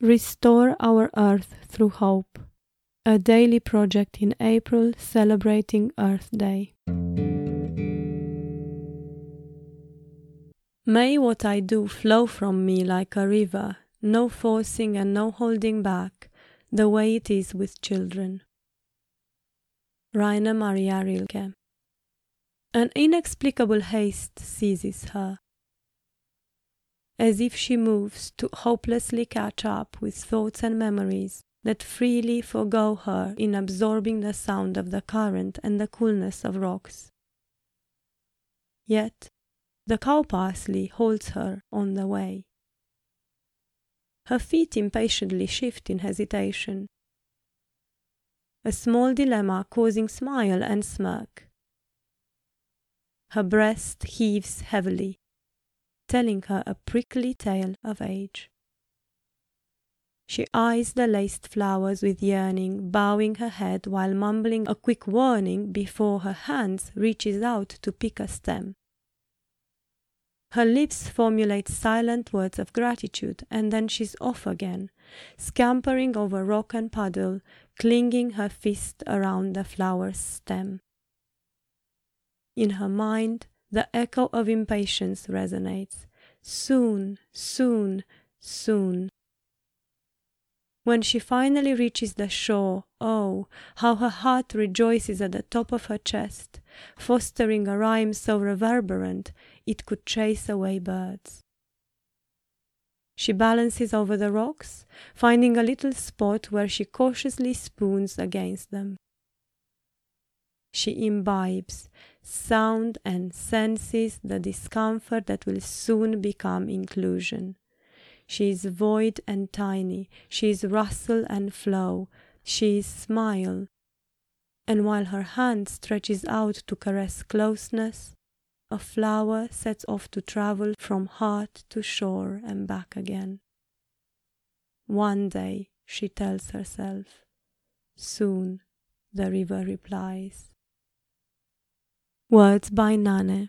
Restore our Earth through hope. A daily project in April celebrating Earth Day. May what I do flow from me like a river, no forcing and no holding back, the way it is with children. Rainer Maria Rilke. An inexplicable haste seizes her, as if she moves to hopelessly catch up with thoughts and memories that freely forego her in absorbing the sound of the current and the coolness of rocks. Yet, the cow parsley holds her on the way. Her feet impatiently shift in hesitation, a small dilemma causing smile and smirk. Her breast heaves heavily, telling her a prickly tale of age. She eyes the laced flowers with yearning, bowing her head while mumbling a quick warning before her hands reaches out to pick a stem. Her lips formulate silent words of gratitude, and then she's off again, scampering over rock and puddle, clinging her fist around the flower's stem. In her mind, the echo of impatience resonates. Soon, soon, soon. When she finally reaches the shore, oh, how her heart rejoices at the top of her chest, fostering a rhyme so reverberant it could chase away birds. She balances over the rocks, finding a little spot where she cautiously spoons against them. She imbibes sound and senses the discomfort that will soon become inclusion. She is void and tiny, she is rustle and flow, she is smile. And while her hand stretches out to caress closeness, a flower sets off to travel from heart to shore and back again. One day, she tells herself. Soon, the river replies. Words by Nanhe.